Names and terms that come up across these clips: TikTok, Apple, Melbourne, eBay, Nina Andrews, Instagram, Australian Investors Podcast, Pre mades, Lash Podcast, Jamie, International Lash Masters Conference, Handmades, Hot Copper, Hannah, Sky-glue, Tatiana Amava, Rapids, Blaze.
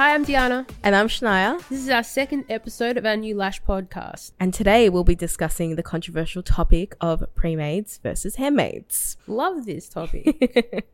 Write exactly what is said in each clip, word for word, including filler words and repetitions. Hi, I'm Diana. And I'm Shania. This is our second episode of our new Lash Podcast. And today we'll be discussing the controversial topic of pre-mades versus handmades. Love this topic.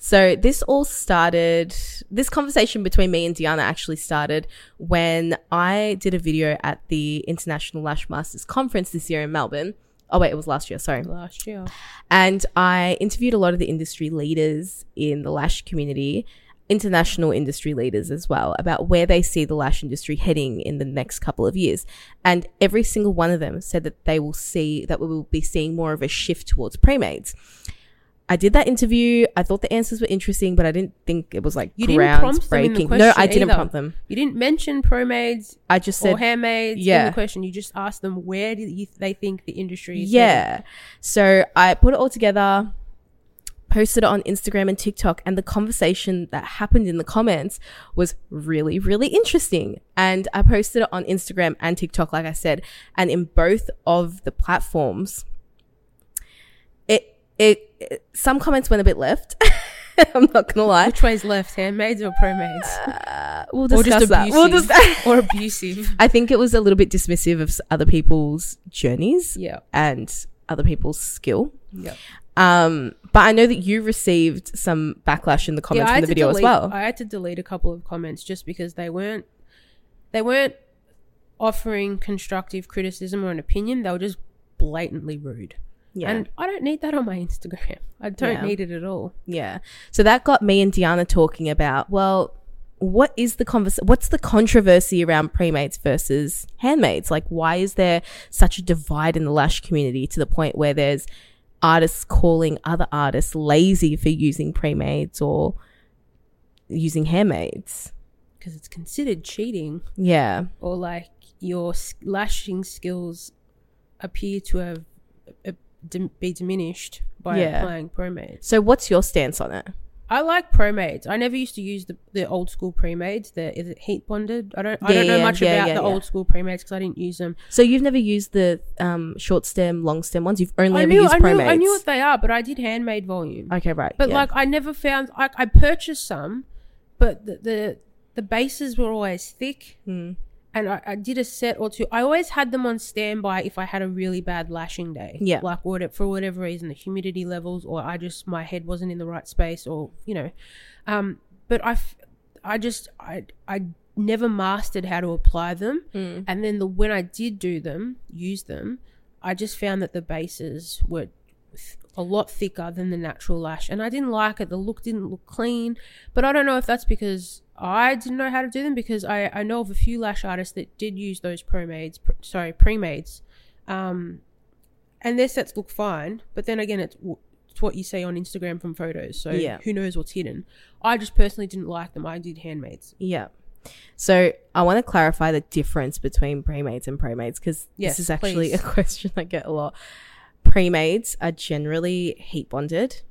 So this all started, this conversation between me and Diana actually started when I did a video at the International Lash Masters Conference this year in Melbourne. Oh, wait, it was last year. Sorry. Last year. And I interviewed a lot of the industry leaders in the lash community, international industry leaders as well, about where they see the lash industry heading in the next couple of years. And every single one of them said that they will see, that we will be seeing more of a shift towards pre-mades. I did that interview. I thought the answers were interesting, but I didn't think it was like you groundbreaking. No, I didn't either. prompt them. You didn't mention pre-mades. I just said or handmades. Yeah. In the question, you just asked them where do you th- they think the industry is. Yeah. Heading. So I put it all together, posted it on Instagram and TikTok, and the conversation that happened in the comments was really, really interesting. And I posted it on Instagram and TikTok, like I said, and in both of the platforms, it it. Some comments went a bit left. I'm not gonna lie. Which way's left, handmaids or pre-mades? Uh, we'll discuss or that. We'll dis- or abusive. I think it was a little bit dismissive of other people's journeys, yeah, and other people's skill. Yeah. Um, but I know that you received some backlash in the comments yeah, from the video delete, as well. I had to delete a couple of comments just because they weren't they weren't offering constructive criticism or an opinion. They were just blatantly rude. Yeah. And I don't need that on my Instagram. I don't yeah. need it at all. Yeah. So that got me and Diana talking about, well, what is the converse- what's the controversy around pre-mades versus handmades? Like, why is there such a divide in the lash community to the point where there's artists calling other artists lazy for using pre-mades or using handmades? Because it's considered cheating. Yeah. Or like your lashing skills appear to have be diminished by yeah. applying pre-mades. So what's your stance on it? I like pre-mades. I never used to use the, the old school pre-mades. The is it heat bonded? I don't yeah, I don't know yeah, much yeah, about yeah, the yeah. old school pre-mades because I didn't use them. So you've never used the um short stem, long stem ones? You've only I ever knew, used pre-mades? I knew, I knew what they are, but I did handmade volume. Okay, right. But yeah. like I never found I, I purchased some, but the the, the bases were always thick. Mm. And I, I did a set or two. I always had them on standby if I had a really bad lashing day. Yeah. Like what, for whatever reason, the humidity levels or I just, my head wasn't in the right space or, you know. Um, but I, I just, I, I never mastered how to apply them. Mm. And then the when I did do them, use them, I just found that the bases were th- a lot thicker than the natural lash. And I didn't like it. The look didn't look clean. But I don't know if that's because I didn't know how to do them because I, I know of a few lash artists that did use those pre-mades, pr- sorry, pre-mades, um, and their sets look fine. But then again, it's, w- it's what you see on Instagram from photos. So yeah. who knows what's hidden. I just personally didn't like them. I did handmades. Yeah. So I want to clarify the difference between pre-mades and pre-mades because yes, this is actually please. a question I get a lot. Pre-mades are generally heat bonded.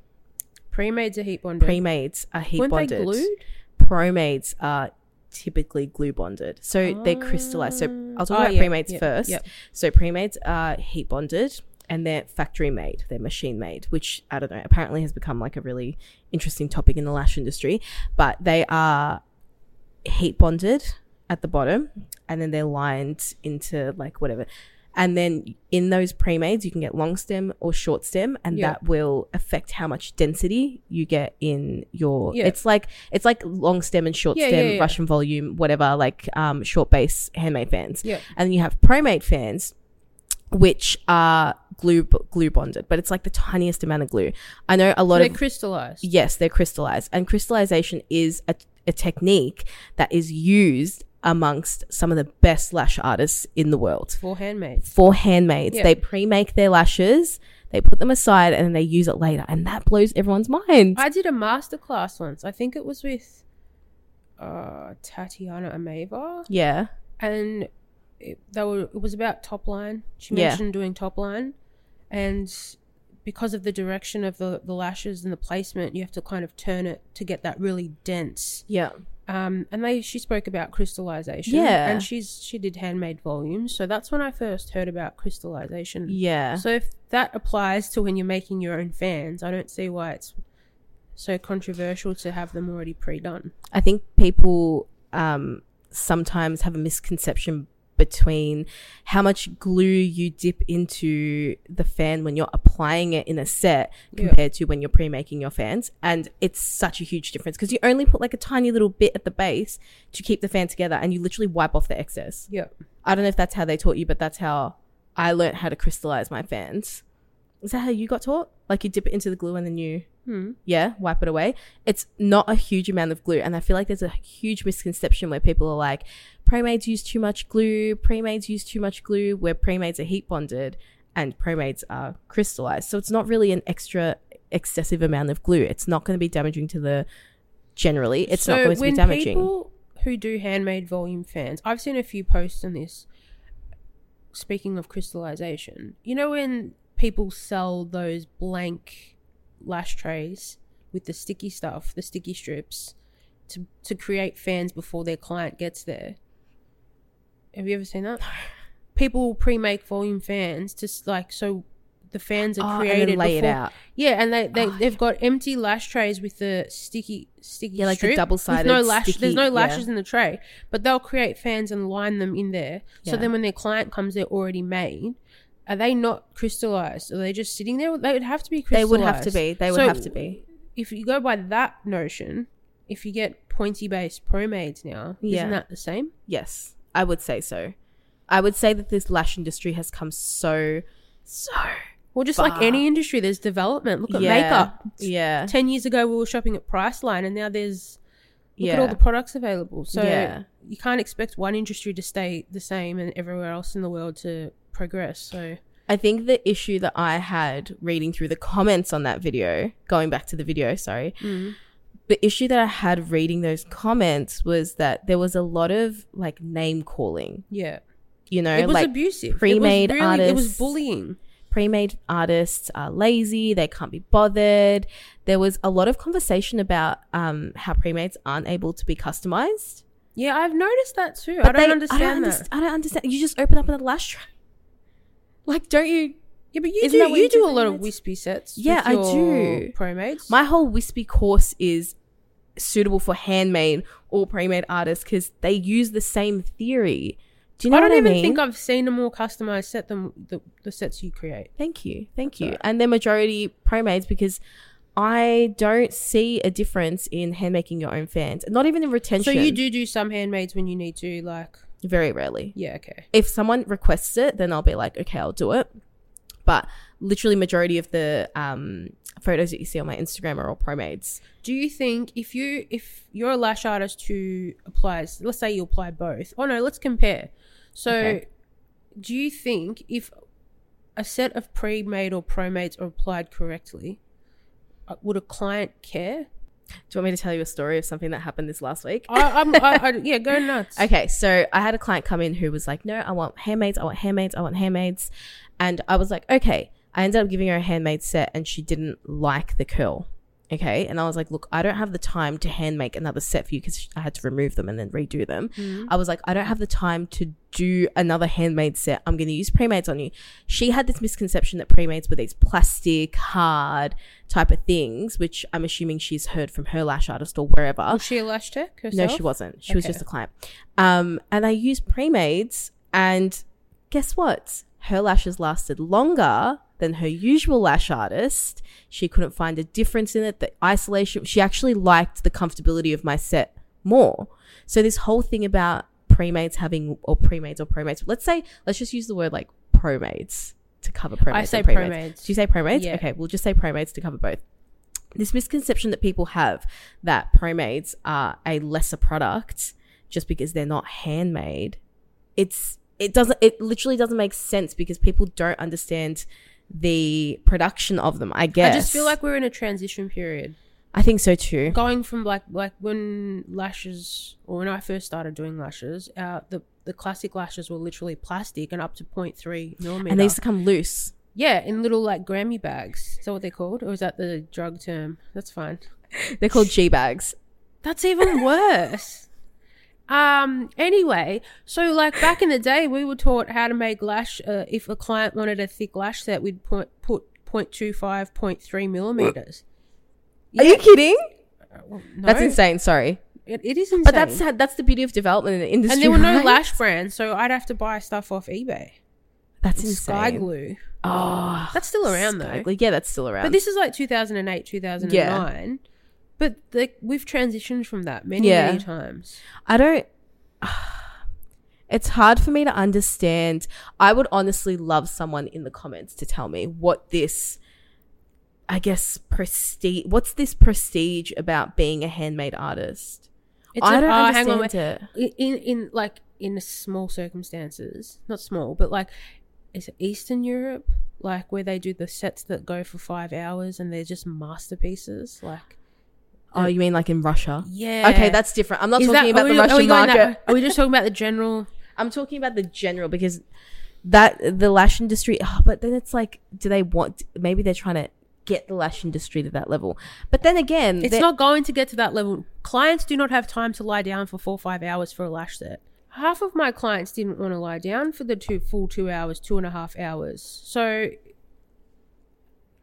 Pre-mades are heat bonded. Pre-mades are heat Weren't bonded. Weren't they glued? Pro-mades are typically glue bonded. So oh. they're crystallized. So I'll talk oh, about yeah, pre-mades yeah, first. Yeah. So pre-mades are heat bonded and they're factory made. They're machine made, which I don't know, apparently has become like a really interesting topic in the lash industry. But they are heat bonded at the bottom and then they're lined into like whatever. And then in those pre-mades, you can get long stem or short stem, and yeah. that will affect how much density you get in your. Yeah. It's like it's like long stem and short yeah, stem, yeah, yeah. Russian volume, whatever, like um, short base handmade fans. Yeah. And then you have pro-made fans, which are glue glue bonded, but it's like the tiniest amount of glue. I know a lot so they're of they're crystallized. Yes, they're crystallized, and crystallization is a, a technique that is used amongst some of the best lash artists in the world. For handmaids. For handmaids. Yeah. They pre-make their lashes, they put them aside, and they use it later. And that blows everyone's mind. I did a masterclass once. I think it was with uh, Tatiana Amava. Yeah. And it, they were, it was about top line. She mentioned yeah. doing top line. And because of the direction of the, the lashes and the placement, you have to kind of turn it to get that really dense. Yeah. Um, and they, she spoke about crystallization. Yeah. And she's she did handmade volumes. So that's when I first heard about crystallization. Yeah. So if that applies to when you're making your own fans, I don't see why it's so controversial to have them already pre-done. I think people um, sometimes have a misconception between how much glue you dip into the fan when you're applying it in a set compared yeah. to when you're pre-making your fans. And it's such a huge difference because you only put like a tiny little bit at the base to keep the fan together and you literally wipe off the excess. Yeah. I don't know if that's how they taught you, but that's how I learned how to crystallize my fans. Is that how you got taught? Like you dip it into the glue and then you, hmm. yeah, wipe it away. It's not a huge amount of glue. And I feel like there's a huge misconception where people are like, pre-mades use too much glue, pre-mades use too much glue, where pre-mades are heat bonded and pre-mades are crystallized. So it's not really an extra excessive amount of glue. It's not going to be damaging to the, generally, it's so not going to be damaging. People who do handmade volume fans, I've seen a few posts on this, speaking of crystallization, you know when people sell those blank lash trays with the sticky stuff, the sticky strips, to to create fans before their client gets there. Have you ever seen that? People pre-make volume fans just like so the fans are oh, created and lay before, it out. Yeah, and they, they, oh, they've yeah. got empty lash trays with the sticky sticky yeah, like strip. The double-sided there's no lash, sticky, there's no lashes yeah. in the tray, but they'll create fans and line them in there. Yeah. So then when their client comes, they're already made. Are they not crystallized? Are they just sitting there? They would have to be crystallized. They would have to be. They would so have to be. If you go by that notion, if you get pointy-based promades now, yeah. isn't that the same? Yes, I would say so. I would say that this lash industry has come so, so Well, just far. Like any industry, there's development. Look at yeah. makeup. Yeah. Ten years ago, we were shopping at Priceline, and now there's look yeah. at all the products available. So yeah. you can't expect one industry to stay the same and everywhere else in the world to progress. So I think the issue that I had reading through the comments on that video, going back to the video, sorry, mm. the issue that I had reading those comments was that there was a lot of like name calling. Yeah. You know, it was like abusive. Pre-made it was really, artists. It was bullying. Pre-made artists are lazy. They can't be bothered. There was a lot of conversation about um, how pre-mades aren't able to be customized. Yeah, I've noticed that too. But I don't they, understand I don't that. Underst- I don't understand. You just open up another lash tray. Like, don't you? Yeah, but you do. You, you do a lot of wispy sets. Yeah, I do. Promades. My whole wispy course is suitable for handmade or premade artists because they use the same theory. Do you know I what I mean? I don't even think I've seen a more customized set than the, the sets you create. Thank you, thank That's you. Right. And they're majority premades because I don't see a difference in handmaking your own fans. Not even in retention. So you do do some handmades when you need to, like. Very rarely. Yeah, okay. If someone requests it, then I'll be like, okay, I'll do it. But literally majority of the um, photos that you see on my Instagram are all promades. Do you think if, you, if you're a lash artist who applies, let's say you apply both. Oh, no, let's compare. So okay. do you think if a set of pre-made or promades are applied correctly, would a client care? Do you want me to tell you a story of something that happened this last week? I, I'm, I, I, yeah, go nuts. Okay, so I had a client come in who was like, no, I want handmaids, I want handmaids, I want handmaids. And I was like, okay. I ended up giving her a handmade set and she didn't like the curl. Okay, and I was like, look, I don't have the time to hand make another set for you because I had to remove them and then redo them. Mm-hmm. I was like, I don't have the time to do another handmade set. I'm going to use premades on you. She had this misconception that premades were these plastic, hard type of things, which I'm assuming she's heard from her lash artist or wherever. Was she a lash tech herself? No, she wasn't. She okay. was just a client. Um, and I used premades and guess what? Her lashes lasted longer than her usual lash artist. She couldn't find a difference in it. The isolation, she actually liked the comfortability of my set more. So this whole thing about premades having or premades or promades, let's say, let's just use the word like promades to cover premades. I say premades. premades. Do you say premades? Yeah. Okay, we'll just say premades to cover both. This misconception that people have that premades are a lesser product just because they're not handmade, it's it doesn't it literally doesn't make sense because people don't understand the production of them, I guess. I just feel like we're in a transition period. I think so too. Going from like like when lashes, or when I first started doing lashes, uh, the the classic lashes were literally plastic and up to zero point three millimeter, and they used to come loose. Yeah, in little like Grammy bags. Is that what they're called, or is that the drug term? That's fine. They're called G bags. That's even worse. Um, anyway, so like back in the day, we were taught how to make lash. Uh, if a client wanted a thick lash set, we'd put, put zero point two five, zero point three millimeters. Yeah. Are you kidding? Uh, well, no. That's insane. Sorry. It, it is insane. But that's that's the beauty of development in the industry. And there were no right? lash brands, so I'd have to buy stuff off eBay. That's insane. Sky-glue. Oh. That's still around though. Yeah, that's still around. But this is like two thousand eight, two thousand nine. Yeah. But like we've transitioned from that many, yeah. many times. I don't... It's hard for me to understand. I would honestly love someone in the comments to tell me what this, I guess, prestige, what's this prestige about being a handmade artist? It's I don't a, understand oh, it. In, in like in small circumstances, not small, but like is it Eastern Europe, like where they do the sets that go for five hours and they're just masterpieces, like. Oh, you mean like in Russia? Yeah. Okay, that's different. I'm not Is talking that, about the we, Russian are market. That, are we just talking about the general? I'm talking about the general because that the lash industry, oh, but then it's like, do they want, maybe they're trying to get the lash industry to that level. But then again. It's not going to get to that level. Clients do not have time to lie down for four or five hours for a lash set. Half of my clients didn't want to lie down for the two full two hours, two and a half hours. So,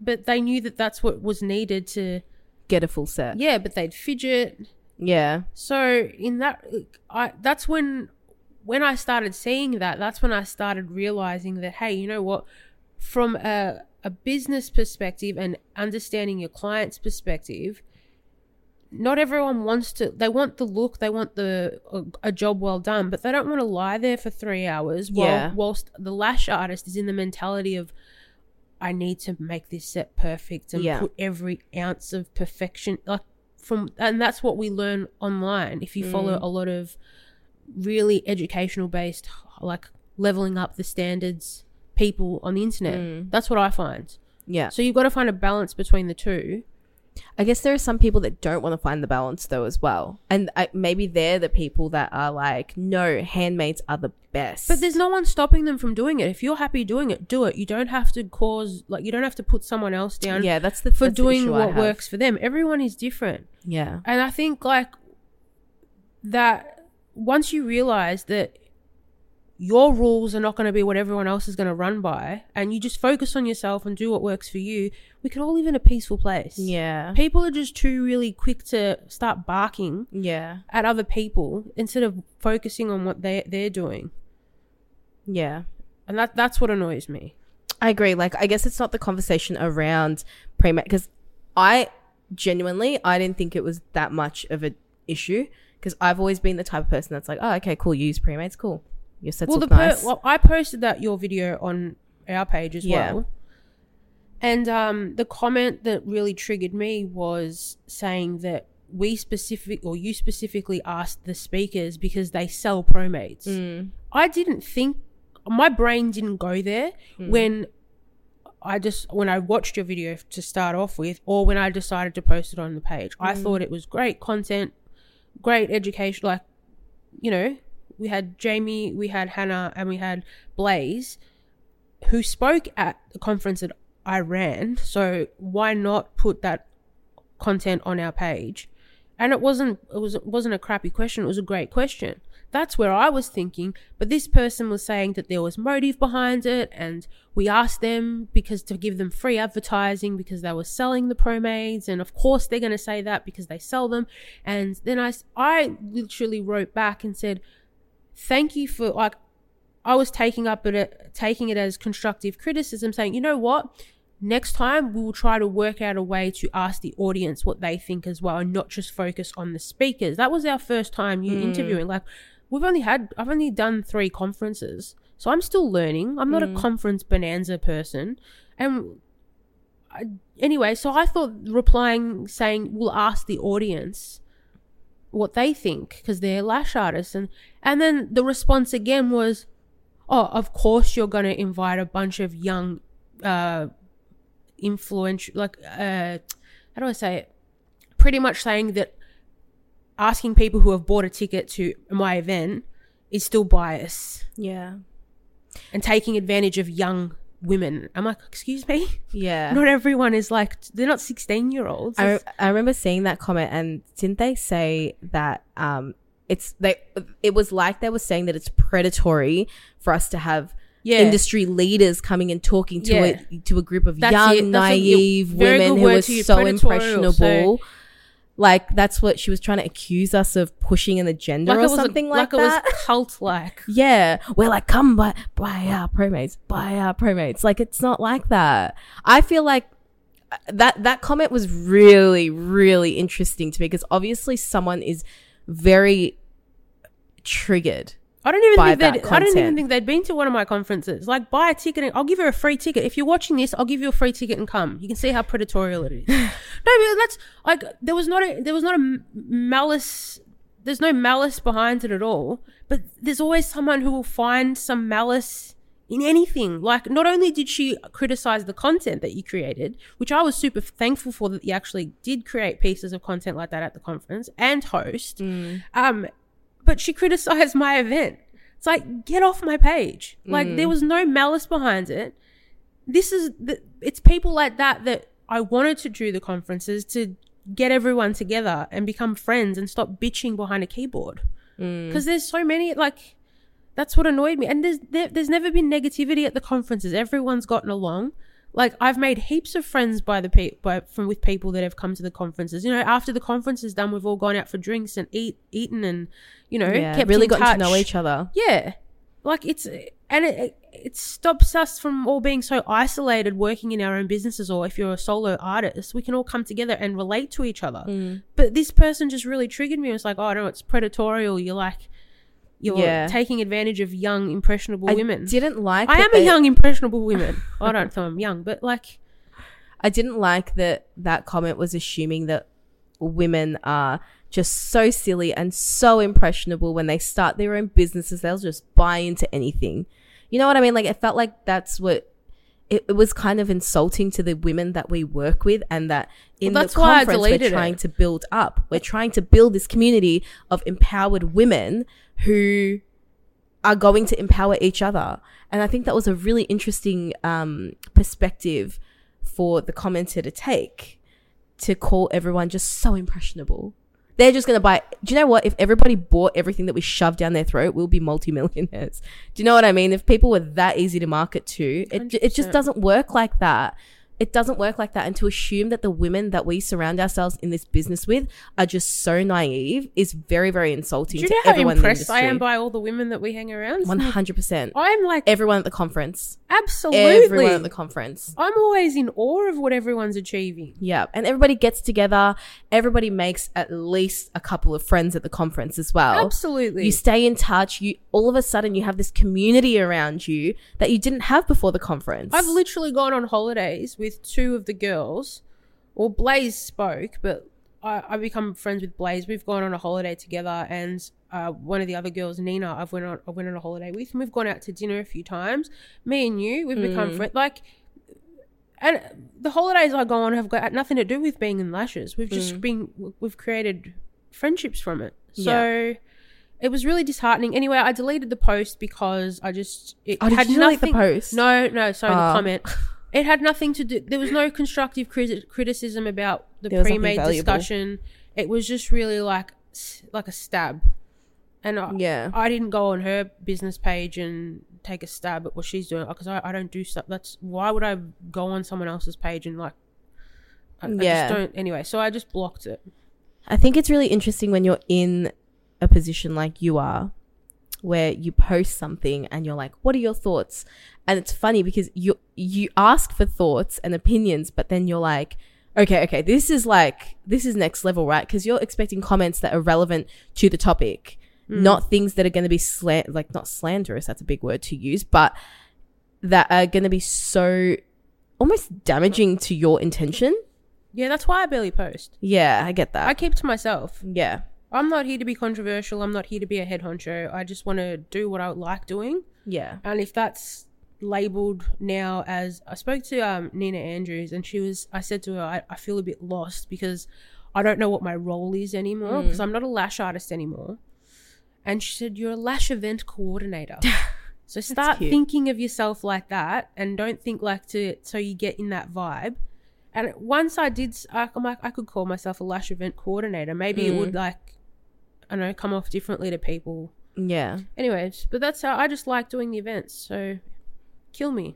but they knew that that's what was needed to. Get a full set. Yeah, but they'd fidget. Yeah. So in that, I that's when when I started seeing that. That's when I started realizing that, hey, you know what? From a a business perspective and understanding your client's perspective, not everyone wants to. They want the look. They want the a, a job well done, but they don't want to lie there for three hours. While, yeah. Whilst the lash artist is in the mentality of. I need to make this set perfect and yeah. put every ounce of perfection like from and that's what we learn online if you mm. follow a lot of really educational based like leveling up the standards people on the internet. Mm. That's what I find. Yeah. So you've got to find a balance between the two. I guess there are some people that don't want to find the balance though as well. And I, maybe they're the people that are like, no, handmaids are the best. But there's no one stopping them from doing it. If you're happy doing it, do it. You don't have to cause like you don't have to put someone else down. Yeah, that's the for that's doing the what works for them. Everyone is different. Yeah, and I think like that once you realize that your rules are not going to be what everyone else is going to run by, and you just focus on yourself and do what works for you. We can all live in a peaceful place. Yeah, people are just too really quick to start barking. Yeah, at other people instead of focusing on what they they're doing. Yeah, and that that's what annoys me. I agree. Like, I guess it's not the conversation around pre-med because I genuinely I didn't think it was that much of an issue because I've always been the type of person that's like, oh, okay, cool, you use pre-meds, cool. Your sets well, look the per- nice. Well, I posted that your video on our page as yeah. well. And um, the comment that really triggered me was saying that we specific or you specifically asked the speakers because they sell promades. Mm. I didn't think my brain didn't go there mm. when I just when I watched your video to start off with, or when I decided to post it on the page. Mm. I thought it was great content, great education, like you know. We had Jamie, we had Hannah, and we had Blaze, who spoke at the conference that I ran. So why not put that content on our page? And it wasn't it was it wasn't a crappy question. It was a great question. That's where I was thinking. But this person was saying that there was motive behind it, and we asked them because to give them free advertising because they were selling the promades, and of course they're going to say that because they sell them. And then I I literally wrote back and said. Thank you for like I was taking up it taking it as constructive criticism, saying, you know what, next time we will try to work out a way to ask the audience what they think as well and not just focus on the speakers. That was our first time you mm. interviewing. Like we've only had I've only done three conferences. So I'm still learning. I'm not mm. a conference bonanza person. And I, anyway, so I thought replying saying we'll ask the audience what they think because they're lash artists and and then the response again was, oh, of course you're going to invite a bunch of young uh influential like uh how do I say it pretty much saying that asking people who have bought a ticket to my event is still bias yeah and taking advantage of young women. I'm like, excuse me? Yeah. Not everyone is like, they're not sixteen-year-olds. I, I remember seeing that comment and didn't they say that um, it's they? It was like they were saying that it's predatory for us to have yeah. industry leaders coming and talking to, yeah. a, to a group of That's young, naive women who are so impressionable. So Like, that's what she was trying to accuse us of, pushing an agenda like or something a, like, like that. Like it was cult-like. Yeah. We're like, come buy, buy our promates, buy our promates. Like, it's not like that. I feel like that that comment was really, really interesting to me because obviously someone is very triggered. I don't even think that they'd, I don't even think they'd been to one of my conferences. Like, buy a ticket and I'll give you a free ticket. If you're watching this, I'll give you a free ticket and come. You can see how predatorial it is. No, but that's like there was not a there was not a malice. There's no malice behind it at all. But there's always someone who will find some malice in anything. Like, not only did she criticize the content that you created, which I was super thankful for that you actually did create pieces of content like that at the conference and host. Mm. Um. But she criticized my event. It's like, get off my page. Like, mm. there was no malice behind it. This is the, it's people like that that I wanted to do the conferences to get everyone together and become friends and stop bitching behind a keyboard. Because mm. there's so many, like, that's what annoyed me. And there's there, there's never been negativity at the conferences. Everyone's gotten along. Like, I've made heaps of friends by the pe- by from with people that have come to the conferences. You know, after the conference is done, we've all gone out for drinks and eat, eaten, and you know, yeah, kept really in got touch. To know each other. Yeah, like it's and it it stops us from all being so isolated, working in our own businesses, or if you're a solo artist, we can all come together and relate to each other. Mm. But this person just really triggered me. It was like, oh no, it's predatorial. You're like. You're yeah. taking advantage of young, impressionable I women. I didn't like I am they... a young, impressionable woman. I don't know I'm young, but like... I didn't like that that comment was assuming that women are just so silly and so impressionable when they start their own businesses. They'll just buy into anything. You know what I mean? Like, it felt like that's what... It, it was kind of insulting to the women that we work with and that in well, the conference we're trying it. to build up. We're trying to build this community of empowered women who are going to empower each other. And I think that was a really interesting um, perspective for the commenter to take, to call everyone just so impressionable. They're just going to buy. Do you know what? If everybody bought everything that we shoved down their throat, we'll be multimillionaires. Do you know what I mean? If people were that easy to market to, it it just doesn't work like that. It doesn't work like that. And to assume that the women that we surround ourselves in this business with are just so naive is very, very insulting to everyone in the industry. Do you know how impressed I am by all the women that we hang around? one hundred percent. I'm like... Everyone at the conference. Absolutely. Everyone at the conference. I'm always in awe of what everyone's achieving. Yeah. And everybody gets together. Everybody makes at least a couple of friends at the conference as well. Absolutely. You stay in touch. You all of a sudden you have this community around you that you didn't have before the conference. I've literally gone on holidays with... with two of the girls. Well, Blaze spoke, but I, I become friends with Blaze. We've gone on a holiday together, and uh, one of the other girls, Nina, I've went on I went on a holiday with, and we've gone out to dinner a few times. Me and you, we've mm. become friends. Like, and the holidays I go on have got nothing to do with being in lashes. We've just mm. been, we've created friendships from it. So. Yeah. It was really disheartening. Anyway, I deleted the post because I just it oh, had did you nothing. Delete the post? No, no, sorry, uh. the comment. It had nothing to do... There was no constructive criti- criticism about the pre-made discussion. It was just really like like a stab. And I, yeah. I didn't go on her business page and take a stab at what she's doing because I, I don't do stuff. That's... Why would I go on someone else's page and like... I, yeah. I just don't... Anyway, so I just blocked it. I think it's really interesting when you're in a position like you are where you post something and you're like, what are your thoughts? And it's funny because you you ask for thoughts and opinions, but then you're like, okay, okay, this is like, this is next level, right? Because you're expecting comments that are relevant to the topic, mm. not things that are going to be slant, like not slanderous, that's a big word to use, but that are going to be so almost damaging to your intention. Yeah, that's why I barely post. Yeah, I get that. I keep to myself. Yeah. I'm not here to be controversial. I'm not here to be a head honcho. I just want to do what I like doing. Yeah. And if that's labelled now as... I spoke to um, Nina Andrews and she was... I said to her, I, I feel a bit lost because I don't know what my role is anymore because mm. I'm not a lash artist anymore. And she said, you're a lash event coordinator. So start thinking of yourself like that and don't think like to... So you get in that vibe. And once I did... I, I'm like, I could call myself a lash event coordinator. Maybe mm. it would like... I know, come off differently to people. Yeah. Anyways, but that's how I just like doing the events. So kill me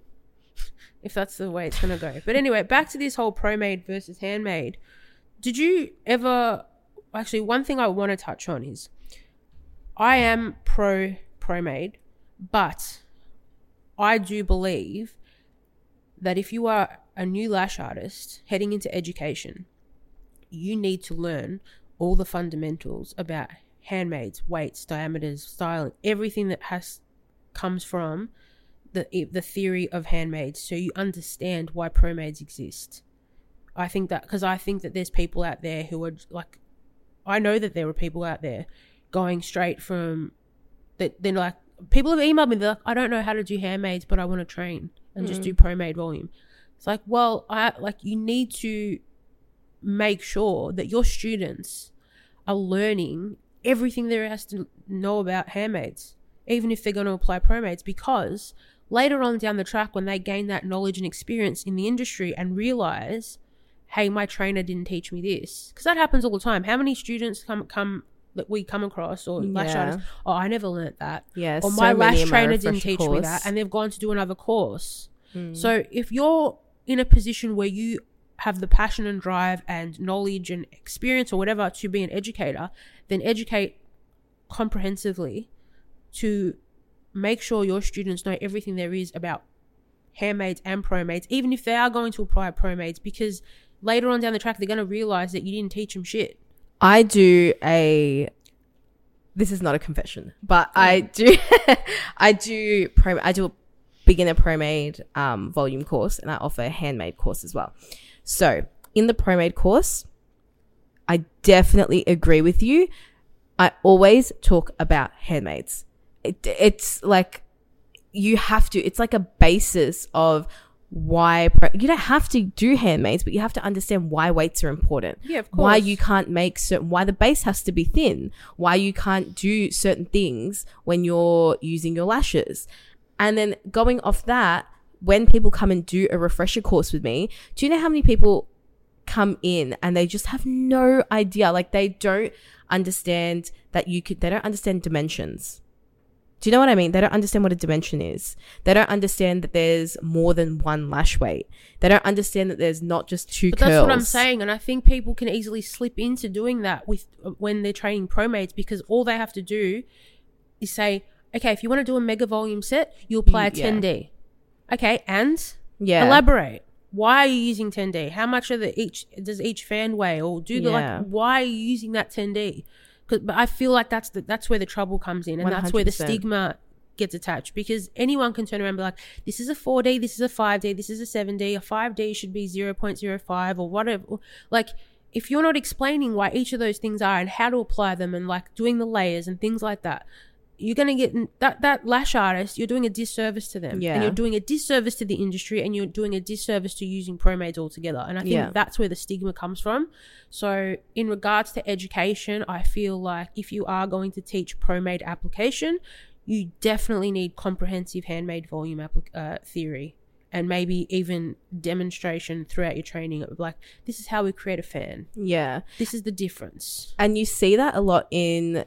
if that's the way it's going to go. But anyway, back to this whole pro-made versus handmade. Did you ever actually one thing I want to touch on is I am pro ProMade, but I do believe that if you are a new lash artist heading into education, you need to learn all the fundamentals about handmades, weights, diameters, styling, everything that has comes from the the theory of handmades, so you understand why ProMades exist. I think that because I think that there's people out there who are like, I know that there were people out there going straight from that. They're like, people have emailed me, they're like, I don't know how to do handmades, but I want to train and mm. just do ProMade volume. It's like, well, I like you need to make sure that your students are learning everything there has to know about handmades, even if they're going to apply ProMades, because later on down the track, when they gain that knowledge and experience in the industry and realize, hey, my trainer didn't teach me this, because that happens all the time. How many students come come that we come across, or yeah. lash artists, oh, I never learnt that, yeah, or my so lash trainer didn't teach course. me that, and they've gone to do another course. Mm. So if you're in a position where you have the passion and drive and knowledge and experience or whatever to be an educator, then educate comprehensively to make sure your students know everything there is about handmades and ProMades, even if they are going to apply ProMades, because later on down the track, they're going to realize that you didn't teach them shit. I do a, this is not a confession, but yeah. I do, I do pro, I do a beginner ProMade um, volume course, and I offer a handmade course as well. So in the ProMade course, I definitely agree with you. I always talk about handmades. It, it's like you have to, it's like a basis of why pro, you don't have to do handmades, but you have to understand why weights are important. Yeah, of course. Why you can't make certain, why the base has to be thin, why you can't do certain things when you're using your lashes. And then going off that, when people come and do a refresher course with me, do you know how many people come in and they just have no idea? Like they don't understand that you could, they don't understand dimensions. Do you know what I mean? They don't understand what a dimension is. They don't understand that there's more than one lash weight. They don't understand that there's not just two but curls. That's what I'm saying. And I think people can easily slip into doing that with when they're training ProMades, because all they have to do is say, okay, if you want to do a mega volume set, you apply a ten D. Yeah. Okay, and yeah. elaborate. Why are you using ten D? How much of the each does each fan weigh? Or do the yeah. like? Why are you using that ten D? Cause, but I feel like that's the, that's where the trouble comes in, and one hundred percent. That's where the stigma gets attached, because anyone can turn around and be like, "This is a four D, this is a five D, this is a seven D. A five D should be zero point zero five or whatever." Like, if you're not explaining why each of those things are and how to apply them and like doing the layers and things like that, you're going to get that, that lash artist, you're doing a disservice to them. Yeah. And you're doing a disservice to the industry, and you're doing a disservice to using ProMades altogether. And I think yeah. that's where the stigma comes from. So in regards to education, I feel like if you are going to teach ProMade application, you definitely need comprehensive handmade volume applic- uh, theory, and maybe even demonstration throughout your training. Like, this is how we create a fan. Yeah. This is the difference. And you see that a lot in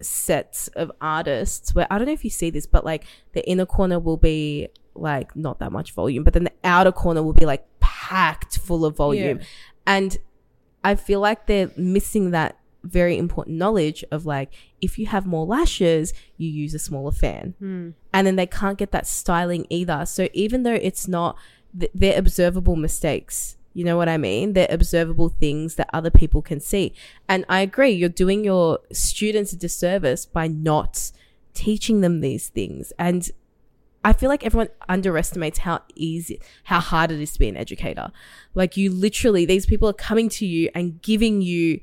sets of artists where I don't know if you see this, but like the inner corner will be like not that much volume, but then the outer corner will be like packed full of volume. Yeah. And I feel like they're missing that very important knowledge of like, if you have more lashes, you use a smaller fan. Mm. And then they can't get that styling either. So even though it's not, th- they're observable mistakes. You know what I mean? They're observable things that other people can see. And I agree, you're doing your students a disservice by not teaching them these things. And I feel like everyone underestimates how easy, how hard it is to be an educator. Like, you literally, these people are coming to you and giving you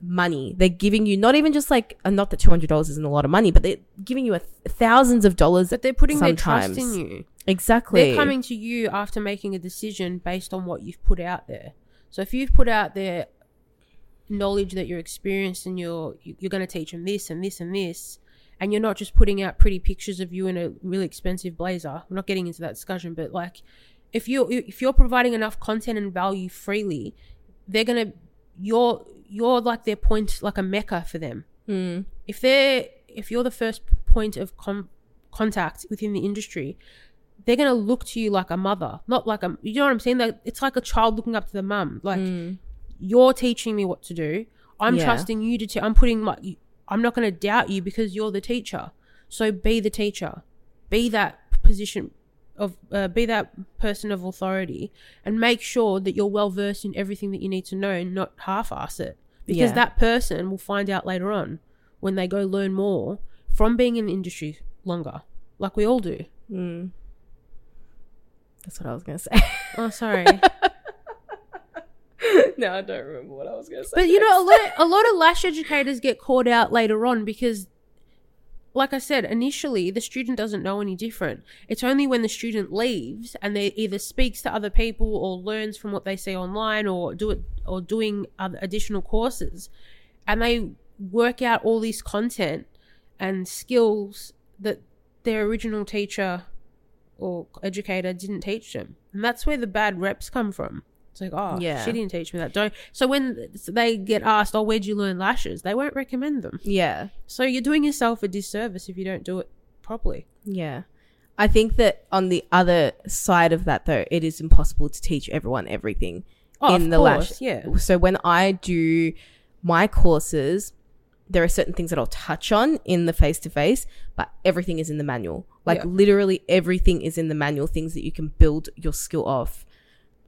money. They're giving you not even just like, not that two hundred dollars isn't a lot of money, but they're giving you a th- thousands of dollars. But they're putting sometimes. Their trust in you. Exactly. They're coming to you after making a decision based on what you've put out there. So if you've put out their knowledge that you're experienced and you're you're going to teach them this and this and this, and you're not just putting out pretty pictures of you in a really expensive blazer. We're not getting into that discussion, but like if you if you're providing enough content and value freely, they're going to you're you're like their point, like a mecca for them. Mm. If they're if you're the first point of com- contact within the industry, they're going to look to you like a mother, not like a, you know what I'm saying? Like, it's like a child looking up to the mum. Like, mm. you're teaching me what to do. I'm yeah. trusting you to teach. I'm putting my, I'm not going to doubt you because you're the teacher. So be the teacher, be that position of, uh, be that person of authority, and make sure that you're well versed in everything that you need to know and not half-ass it, because yeah. that person will find out later on when they go learn more from being in the industry longer, like we all do. Mm. That's what I was going to say. Oh, sorry. No, I don't remember what I was going to say. But, you next. know, a lot, of, a lot of lash educators get caught out later on because, like I said, initially the student doesn't know any different. It's only when the student leaves and they either speaks to other people or learns from what they see online or do it or doing other additional courses, and they work out all these content and skills that their original teacher or educator didn't teach them. And that's where the bad reps come from. It's like, oh, yeah. she didn't teach me that. Don't. So when they get asked, oh, where'd you learn lashes? They won't recommend them. Yeah. So you're doing yourself a disservice if you don't do it properly. Yeah. I think that on the other side of that, though, it is impossible to teach everyone everything oh, in of the course, lash. Yeah. So when I do my courses, there are certain things that I'll touch on in the face-to-face, but everything is in the manual. Like yeah. literally everything is in the manual, things that you can build your skill off.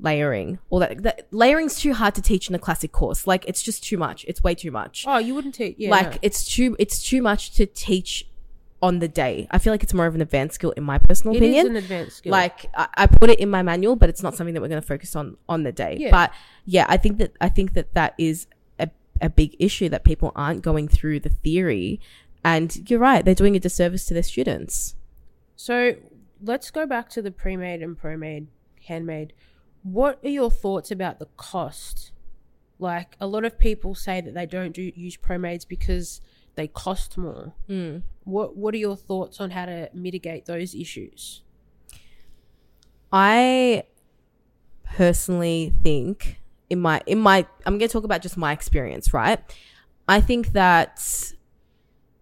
Layering or that, that layering's too hard to teach in a classic course. Like, it's just too much. It's way too much. Oh, you wouldn't teach. Yeah, like no. it's too it's too much to teach on the day. I feel like it's more of an advanced skill in my personal it opinion. It is an advanced skill. Like I, I put it in my manual, but it's not something that we're going to focus on on the day. Yeah. But yeah, I think that I think that that is a a big issue, that people aren't going through the theory, and you're right, they're doing a disservice to their students. So let's go back to the pre-made and pro-made, handmade. What are your thoughts about the cost? Like, a lot of people say that they don't do use promades because they cost more. Mm. What What are your thoughts on how to mitigate those issues? I personally think in my in my I'm going to talk about just my experience, right? I think that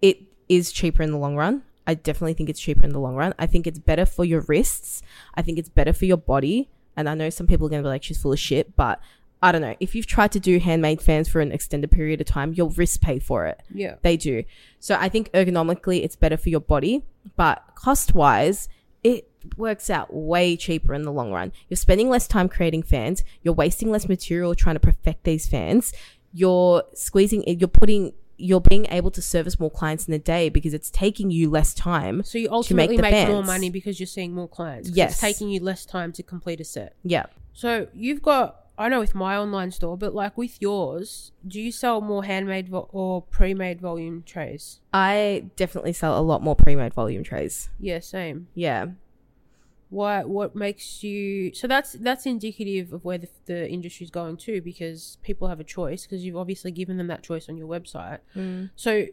it is cheaper in the long run. I definitely think it's cheaper in the long run. I think it's better for your wrists. I think it's better for your body. And I know some people are going to be like, she's full of shit, but I don't know. If you've tried to do handmade fans for an extended period of time, your wrists pay for it. Yeah. They do. So I think ergonomically it's better for your body, but cost-wise, it works out way cheaper in the long run. You're spending less time creating fans. You're wasting less material trying to perfect these fans. You're squeezing it. You're putting... you're being able to service more clients in a day because it's taking you less time. So you ultimately make, make more money because you're seeing more clients. Yes. It's taking you less time to complete a set. Yeah. So you've got, I know with my online store, but like with yours, do you sell more handmade vo- or pre-made volume trays? I definitely sell a lot more pre-made volume trays. Yeah, same. Yeah. Why, what makes you... So that's that's indicative of where the, the industry is going to, because people have a choice, because you've obviously given them that choice on your website. Mm. So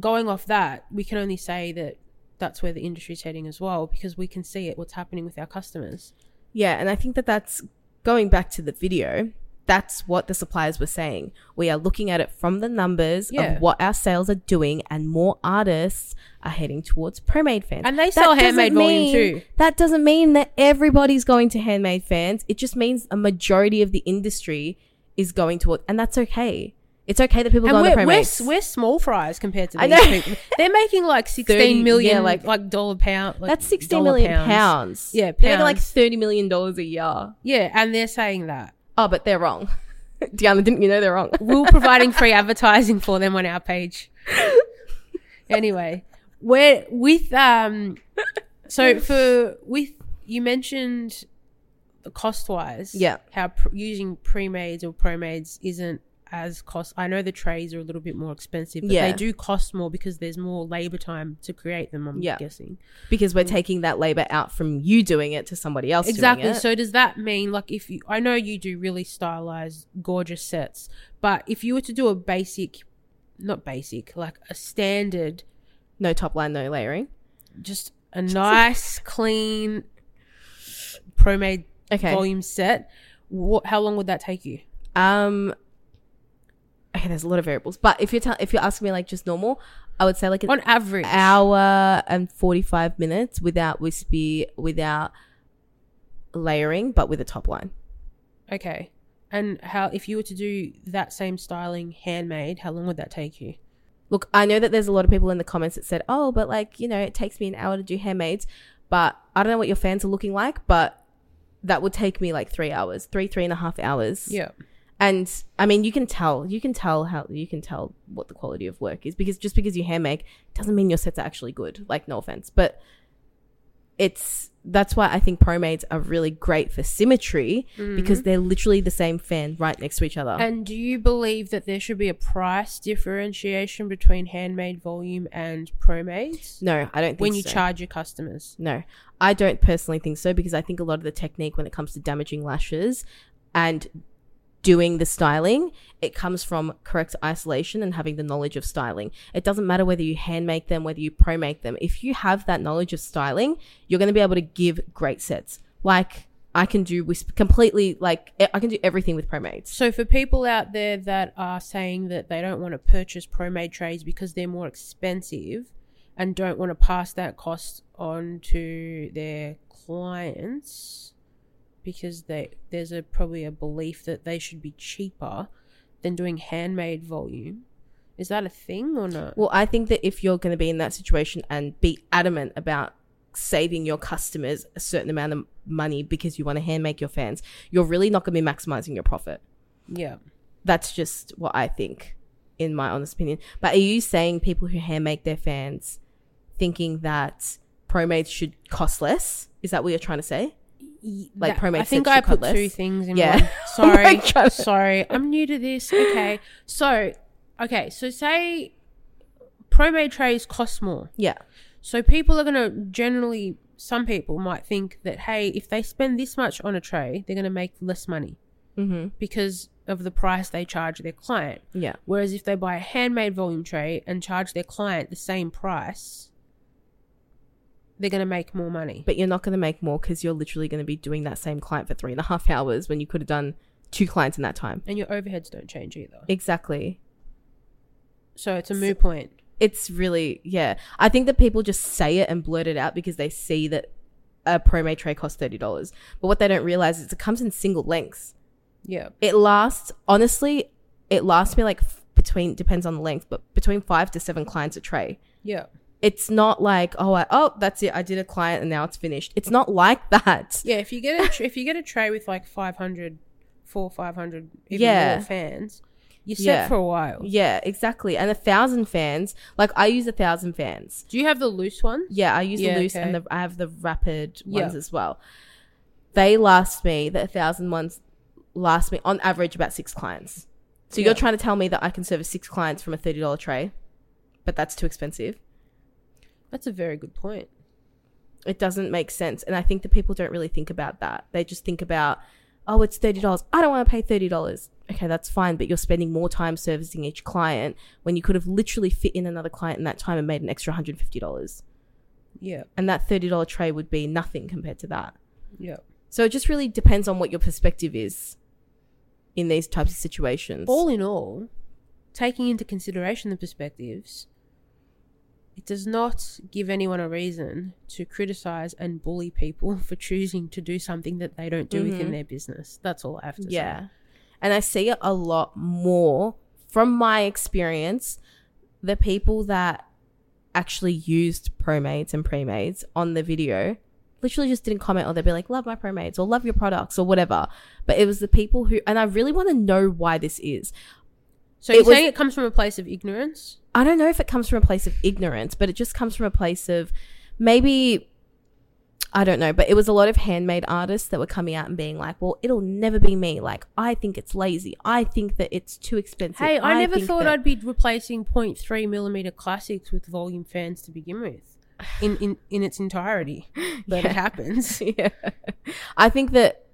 going off that, we can only say that that's where the industry is heading as well, because we can see it, what's happening with our customers. Yeah, and I think that that's... going back to the video, that's what the suppliers were saying. We are looking at it from the numbers yeah. of what our sales are doing, and more artists are heading towards pre-made fans. And they sell handmade volume too. That doesn't mean that everybody's going to handmade fans. It just means a majority of the industry is going toward, and that's okay. It's okay that people and go on the pre-mades. We're, we're small fries compared to these people. They're making like sixteen thirty million, yeah, like, like dollar pound. Like that's sixteen million pounds. pounds. Yeah, pounds. They're making like thirty million dollars a year. Yeah, and they're saying that. Oh, but they're wrong. Diana, didn't you know they're wrong? We're providing free advertising for them on our page. Anyway, we're with um. So for with you mentioned cost wise, yeah. How pr- using pre-mades or pro-mades isn't as cost. I know the trays are a little bit more expensive, but yeah. they do cost more because there's more labor time to create them. I'm yeah. guessing because we're and, taking that labor out from you doing it to somebody else. Exactly. Doing it. So does that mean, like, if you, I know you do really stylized, gorgeous sets, but if you were to do a basic, not basic, like a standard, no top line, no layering, just a nice, clean, pro-made okay. volume set, what? How long would that take you? Um. Okay, there's a lot of variables, but if you're ta- if you're asking me like just normal, I would say like an on average hour and forty-five minutes without wispy, without layering, but with a top line. Okay, And how, if you were to do that same styling handmade, how long would that take you? Look, I know that there's a lot of people in the comments that said, oh, but like, you know, it takes me an hour to do handmaids. But I don't know what your fans are looking like, but that would take me like three hours, three, three and a half hours. Yeah. And I mean, you can tell, you can tell how, you can tell what the quality of work is, because just because you hand make doesn't mean your sets are actually good. Like, no offense, but it's, that's why I think promades are really great for symmetry, mm-hmm. because they're literally the same fan right next to each other. And do you believe that there should be a price differentiation between handmade volume and promades? No, I don't think so. When you charge your customers? No, I don't personally think so, because I think a lot of the technique when it comes to damaging lashes and doing the styling, it comes from correct isolation and having the knowledge of styling. It doesn't matter whether you hand make them, whether you pro make them. If you have that knowledge of styling, you're going to be able to give great sets. Like, I can do wisp- completely, like, I can do everything with promades. So for people out there that are saying that they don't want to purchase promade trays because they're more expensive and don't want to pass that cost on to their clients, because they, there's a probably a belief that they should be cheaper than doing handmade volume. Is that a thing or not? Well, I think that if you're going to be in that situation and be adamant about saving your customers a certain amount of money because you want to hand make your fans, you're really not going to be maximizing your profit. Yeah. That's just what I think, in my honest opinion. But are you saying people who hand make their fans thinking that promades should cost less? Is that what you're trying to say? Like promade, I think I put less. two things in yeah. one. Sorry, oh sorry, I'm new to this. Okay, so okay, so say promade trays cost more. Yeah. So people are gonna generally, some people might think that, hey, if they spend this much on a tray, they're gonna make less money mm-hmm. because of the price they charge their client. Yeah. Whereas if they buy a handmade volume tray and charge their client the same price, they're going to make more money. But you're not going to make more, because you're literally going to be doing that same client for three and a half hours when you could have done two clients in that time. And your overheads don't change either. Exactly. So it's a moot point. It's really, yeah. I think that people just say it and blurt it out because they see that a promade tray costs thirty dollars. But what they don't realize is it comes in single lengths. Yeah. It lasts, honestly, it lasts me like between, depends on the length, but between five to seven clients a tray. Yeah. It's not like, oh, I, oh, that's it. I did a client and now it's finished. It's not like that. Yeah, if you get a tra- if you get a tray with like five hundred, four, five hundred, even yeah. more fans, you're set yeah. for a while. Yeah, exactly. And a thousand fans, like I use a thousand fans. Do you have the loose ones? Yeah, I use yeah, the loose okay. and the, I have the rapid ones yeah. as well. They last me, the thousand ones last me on average about six clients. So yeah. you're trying to tell me that I can service six clients from a thirty dollars tray, but that's too expensive. That's a very good point. It doesn't make sense. And I think that people don't really think about that. They just think about, oh, it's thirty dollars. I don't want to pay thirty dollars. Okay, that's fine. But you're spending more time servicing each client when you could have literally fit in another client in that time and made an extra one hundred fifty dollars. Yeah. And that thirty dollars tray would be nothing compared to that. Yeah. So it just really depends on what your perspective is in these types of situations. All in all, taking into consideration the perspectives, it does not give anyone a reason to criticize and bully people for choosing to do something that they don't do mm-hmm. within their business. That's all I have to yeah. say. Yeah. And I see it a lot more from my experience. The people that actually used promades and premades on the video literally just didn't comment, or they'd be like, love my promades or love your products or whatever. But it was the people who, and I really want to know why this is. So you're saying it comes from a place of ignorance? I don't know if it comes from a place of ignorance, but it just comes from a place of maybe, I don't know, but it was a lot of handmade artists that were coming out and being like, well, it'll never be me. Like, I think it's lazy. I think that it's too expensive. Hey, I, I never thought that- I'd be replacing zero point three millimeter classics with volume fans to begin with in, in, in its entirety. But yeah. It happens. Yeah. I think that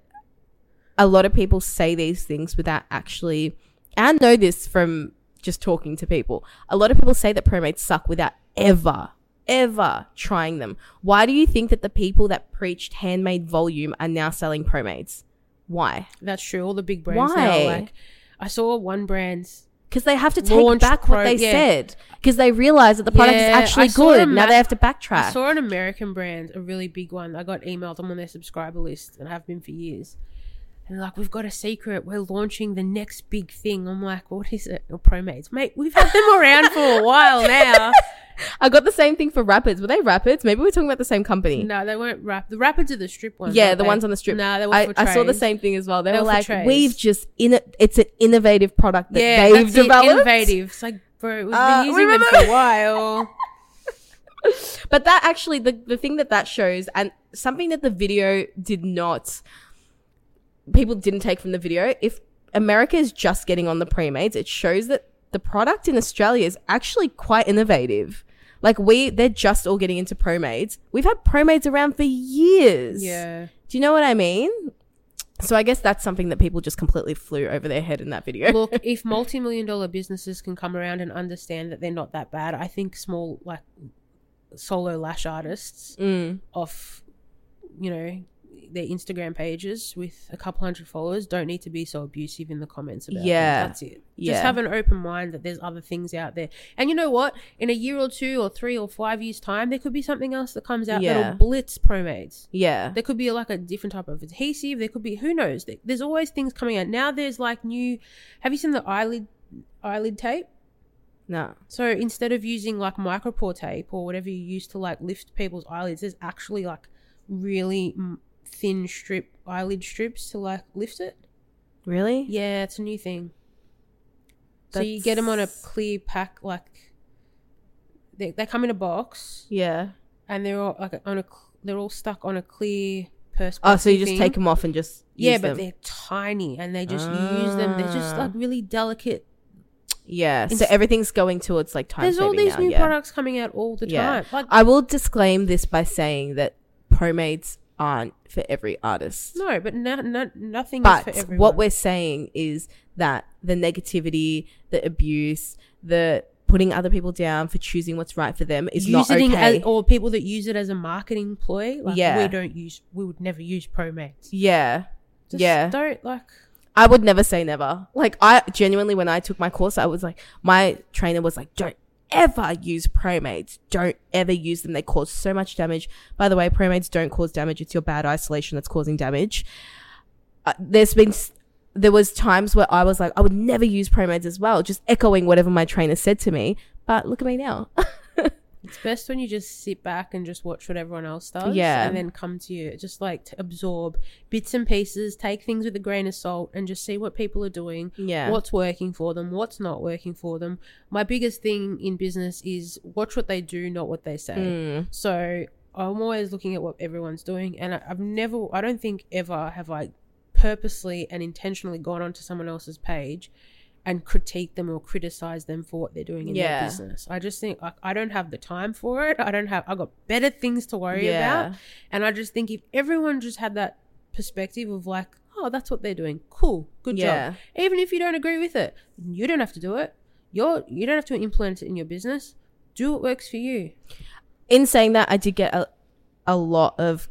a lot of people say these things without actually... I know this from just talking to people. A lot of people say that promades suck without ever, ever trying them. Why do you think that the people that preached handmade volume are now selling promades? Why? That's true. All the big brands Why? now. Like, I saw one brand's. Because they have to take back pro- what they yeah. said. Because they realize that the product yeah, is actually good. Ma- now they have to backtrack. I saw an American brand, a really big one. I got emailed. I'm on their subscriber list and I have been for years. and they're like, we've got a secret, we're launching the next big thing. I'm like, what is it? Or Promates. Mate, we've had them around for a while now. I got the same thing for Rapids. Were they Rapids? Maybe we're talking about the same company. No, they weren't Rapids. The Rapids are the strip ones. Yeah, the they? ones on the strip. No, they were I, for trays. I saw the same thing as well. They, they were, were like, trays. we've just, in it's an innovative product that yeah, they've that's developed. Yeah, innovative. It's like, bro, we've uh, been using them for a while. But that actually, the, the thing that that shows, and something that the video did not, people didn't take from the video, if America is just getting on the Premates, it shows that the product in Australia is actually quite innovative. Like we, they're just all getting into Promades. We've had Promades around for years. Yeah. Do you know what I mean? So I guess that's something that people just completely flew over their head in that video. Look, if multi-million dollar businesses can come around and understand that they're not that bad, I think small, like solo lash artists mm. off, you know, their Instagram pages with a couple hundred followers don't need to be so abusive in the comments about yeah them. That's it. Yeah. Just have an open mind that there's other things out there, and you know what, in a year or two or three or five years time there could be something else that comes out yeah. that'll blitz Promades. Yeah, there could be like a different type of adhesive, there could be, who knows, there's always things coming out now. There's like new, have you seen the eyelid eyelid tape? No. So instead of using like micropore tape or whatever you use to like lift people's eyelids, there's actually like really m- thin strip eyelid strips to like lift it. Really? Yeah, it's a new thing. That's... So you get them on a clear pack, like they they come in a box. Yeah. And they're all like on a they're all stuck on a clear purse. Oh, so you just thing. take them off and just use yeah, them. But they're tiny and they just ah. use them. They're just like really delicate. Yeah, so everything's going towards like time. There's all these now, new yeah. products coming out all the yeah. time. Like, I will disclaim this by saying that Promades aren't for every artist. No, but no, no, nothing but is for everyone. But what we're saying is that the negativity, the abuse, the putting other people down for choosing what's right for them is not okay. As, or people that use it as a marketing ploy. Like yeah. we don't use, we would never use Promades. Yeah. Just yeah. don't like... I would never say never. Like I genuinely, when I took my course, I was like, my trainer was like, don't ever use Promades. Don't ever use them. They cause so much damage. By the way, Promades don't cause damage. It's your bad isolation that's causing damage. Uh, there's been, there was times where I was like, I would never use Promades as well, just echoing whatever my trainer said to me. But look at me now. It's best when you just sit back and just watch what everyone else does. Yeah. And then come to you. Just like to absorb bits and pieces, take things with a grain of salt and just see what people are doing. Yeah. What's working for them, what's not working for them. My biggest thing in business is watch what they do, not what they say. Mm. So I'm always looking at what everyone's doing, and I, I've never, I don't think ever have I purposely and intentionally gone onto someone else's page and critique them or criticize them for what they're doing in yeah. their business. I just think like, I don't have the time for it. I don't have, I got better things to worry yeah. about. And I just think if everyone just had that perspective of like, oh, that's what they're doing. Cool. Good yeah. job. Even if you don't agree with it, you don't have to do it. You're, you don't have to implement it in your business. Do what works for you. In saying that, I did get a, a lot of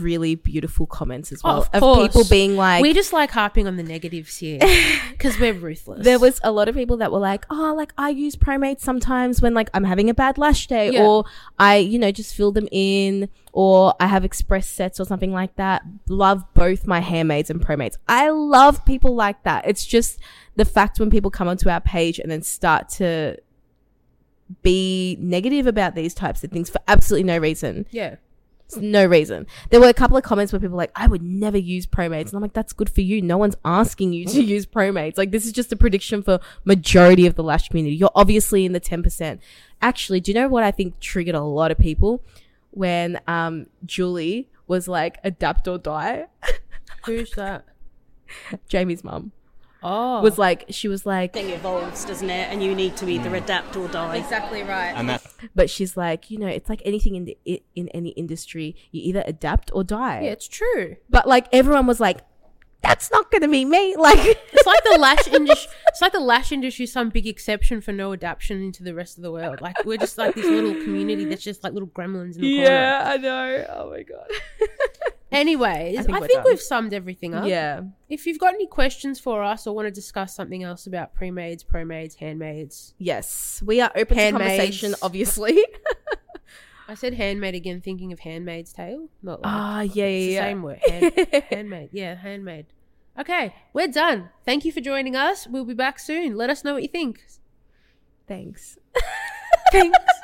really beautiful comments as well, oh, of, of people being like, we're just like harping on the negatives here because we're ruthless. There was a lot of people that were like, oh, like I use Promades sometimes when like I'm having a bad lash day yeah. or I, you know, just fill them in, or I have express sets or something like that. Love both my Hairmaids and Promades. I love people like that. It's just the fact when people come onto our page and then start to be negative about these types of things for absolutely no reason. Yeah. No reason. There were a couple of comments where people were like, I would never use Promades, and I'm like, that's good for you. No one's asking you to use Promades. Like, this is just a prediction for majority of the lash community. You're obviously in the ten percent. Actually, do you know what I think triggered a lot of people? When um Julie was like, adapt or die. Who's that? Jamie's mum. Oh. Was like, she was like, thing evolves, doesn't it? And you need to either adapt or die. Exactly right. And that's- but she's like, you know, it's like anything in the, in any industry, you either adapt or die. Yeah, it's true. But like everyone was like, that's not going to be me. Like it's like the lash industry. It's like the lash industry, some big exception for no adaptation into the rest of the world. Like we're just like this little community that's just like little gremlins in the corner. Yeah, I know. Oh my god. Anyways, I think, I think we've summed everything up. Yeah. If you've got any questions for us or want to discuss something else about Promades, Promades, Handmaids. Yes. We are open handmaids. to conversation, obviously. I said handmade again, thinking of Handmaid's Tale. Not like, ah, yeah, yeah, it's yeah. the same word. Hand, handmade. Yeah, handmade. Okay, we're done. Thank you for joining us. We'll be back soon. Let us know what you think. Thanks. Thanks.